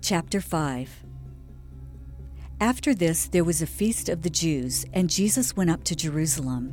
Chapter 5. After this there was a feast of the Jews, and Jesus went up to Jerusalem.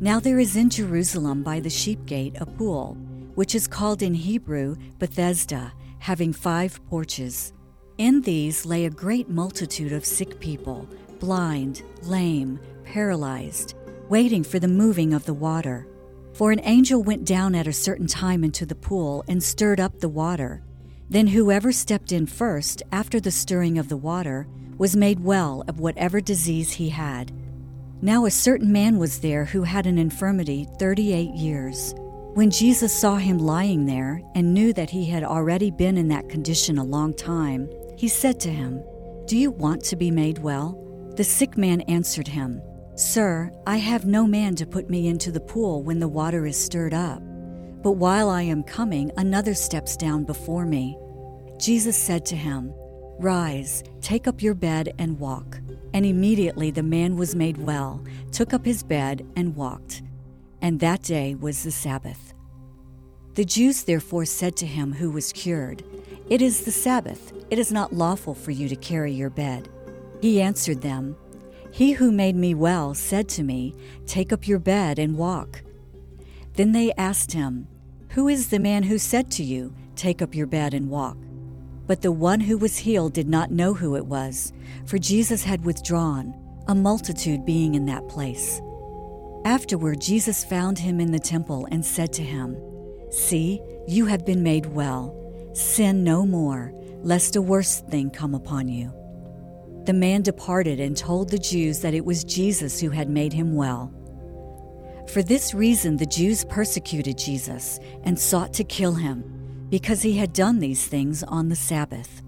Now there is in Jerusalem by the sheep gate a pool, which is called in Hebrew Bethesda, having 5 porches. In these lay a great multitude of sick people, blind, lame, paralyzed, waiting for the moving of the water. For an angel went down at a certain time into the pool and stirred up the water. Then whoever stepped in first, after the stirring of the water, was made well of whatever disease he had. Now a certain man was there who had an infirmity 38 years. When Jesus saw him lying there and knew that he had already been in that condition a long time, he said to him, "Do you want to be made well?" The sick man answered him, "Sir, I have no man to put me into the pool when the water is stirred up. But while I am coming, another steps down before me." Jesus said to him, "Rise, take up your bed and walk." And immediately the man was made well, took up his bed and walked. And that day was the Sabbath. The Jews therefore said to him who was cured, "It is the Sabbath. It is not lawful for you to carry your bed." He answered them, "He who made me well said to me, 'Take up your bed and walk.'" Then they asked him, "Who is the man who said to you, 'Take up your bed and walk'?" But the one who was healed did not know who it was, for Jesus had withdrawn, a multitude being in that place. Afterward, Jesus found him in the temple and said to him, "See, you have been made well. Sin no more, lest a worse thing come upon you." The man departed and told the Jews that it was Jesus who had made him well. For this reason the Jews persecuted Jesus and sought to kill him, because he had done these things on the Sabbath.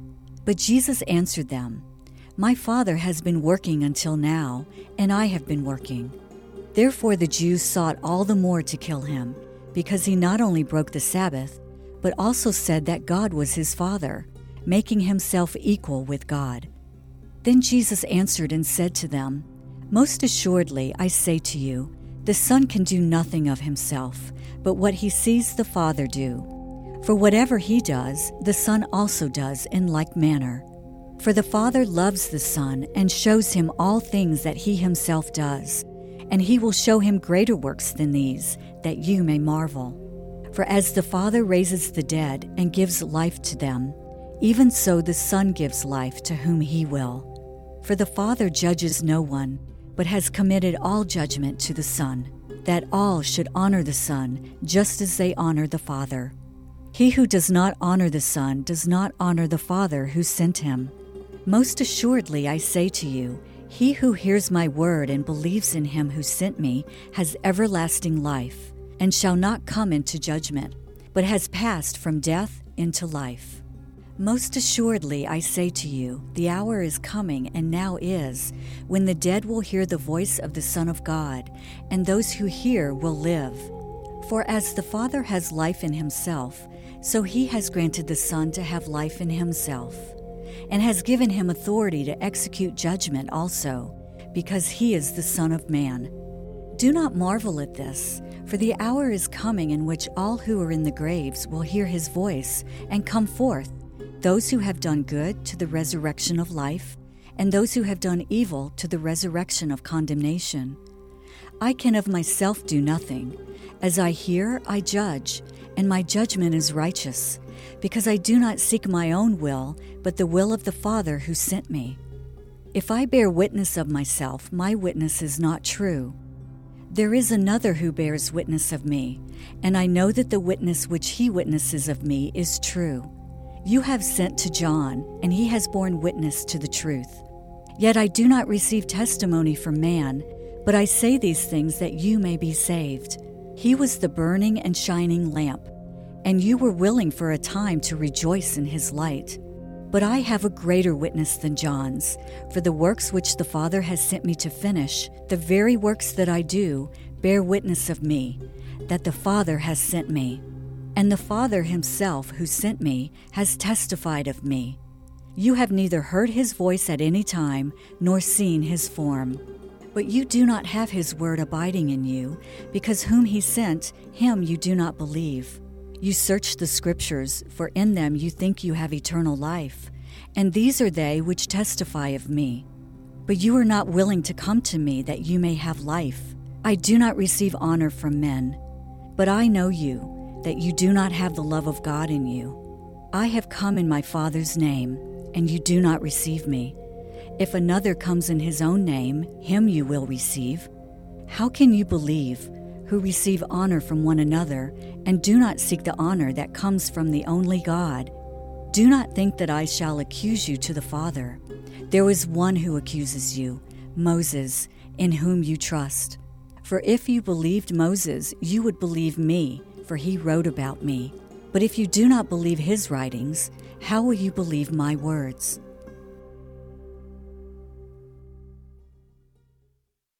But Jesus answered them, "My Father has been working until now, and I have been working." Therefore the Jews sought all the more to kill him, because he not only broke the Sabbath, but also said that God was his Father, making himself equal with God. Then Jesus answered and said to them, "Most assuredly I say to you, the Son can do nothing of himself, but what he sees the Father do. For whatever he does, the Son also does in like manner. For the Father loves the Son and shows him all things that he himself does. And he will show him greater works than these, that you may marvel. For as the Father raises the dead and gives life to them, even so the Son gives life to whom he will. For the Father judges no one, but has committed all judgment to the Son, that all should honor the Son, just as they honor the Father. He who does not honor the Son does not honor the Father who sent him. Most assuredly I say to you, he who hears my word and believes in him who sent me has everlasting life, and shall not come into judgment, but has passed from death into life. Most assuredly I say to you, the hour is coming, and now is, when the dead will hear the voice of the Son of God, and those who hear will live. For as the Father has life in himself, so he has granted the Son to have life in himself, and has given him authority to execute judgment also, because he is the Son of Man. Do not marvel at this, for the hour is coming in which all who are in the graves will hear his voice and come forth, those who have done good to the resurrection of life, and those who have done evil to the resurrection of condemnation. I can of myself do nothing. As I hear, I judge, and my judgment is righteous, because I do not seek my own will, but the will of the Father who sent me. If I bear witness of myself, my witness is not true. There is another who bears witness of me, and I know that the witness which he witnesses of me is true. You have sent to John, and he has borne witness to the truth. Yet I do not receive testimony from man, but I say these things that you may be saved. He was the burning and shining lamp, and you were willing for a time to rejoice in his light. But I have a greater witness than John's, for the works which the Father has sent me to finish, the very works that I do, bear witness of me, that the Father has sent me. And the Father himself who sent me has testified of me. You have neither heard his voice at any time, nor seen his form. But you do not have his word abiding in you, because whom he sent, him you do not believe. You search the Scriptures, for in them you think you have eternal life, and these are they which testify of me. But you are not willing to come to me that you may have life. I do not receive honor from men, but I know you, that you do not have the love of God in you. I have come in my Father's name, and you do not receive me. If another comes in his own name, him you will receive. How can you believe, who receive honor from one another, and do not seek the honor that comes from the only God? Do not think that I shall accuse you to the Father. There is one who accuses you, Moses, in whom you trust. For if you believed Moses, you would believe me, for he wrote about me. But if you do not believe his writings, how will you believe my words?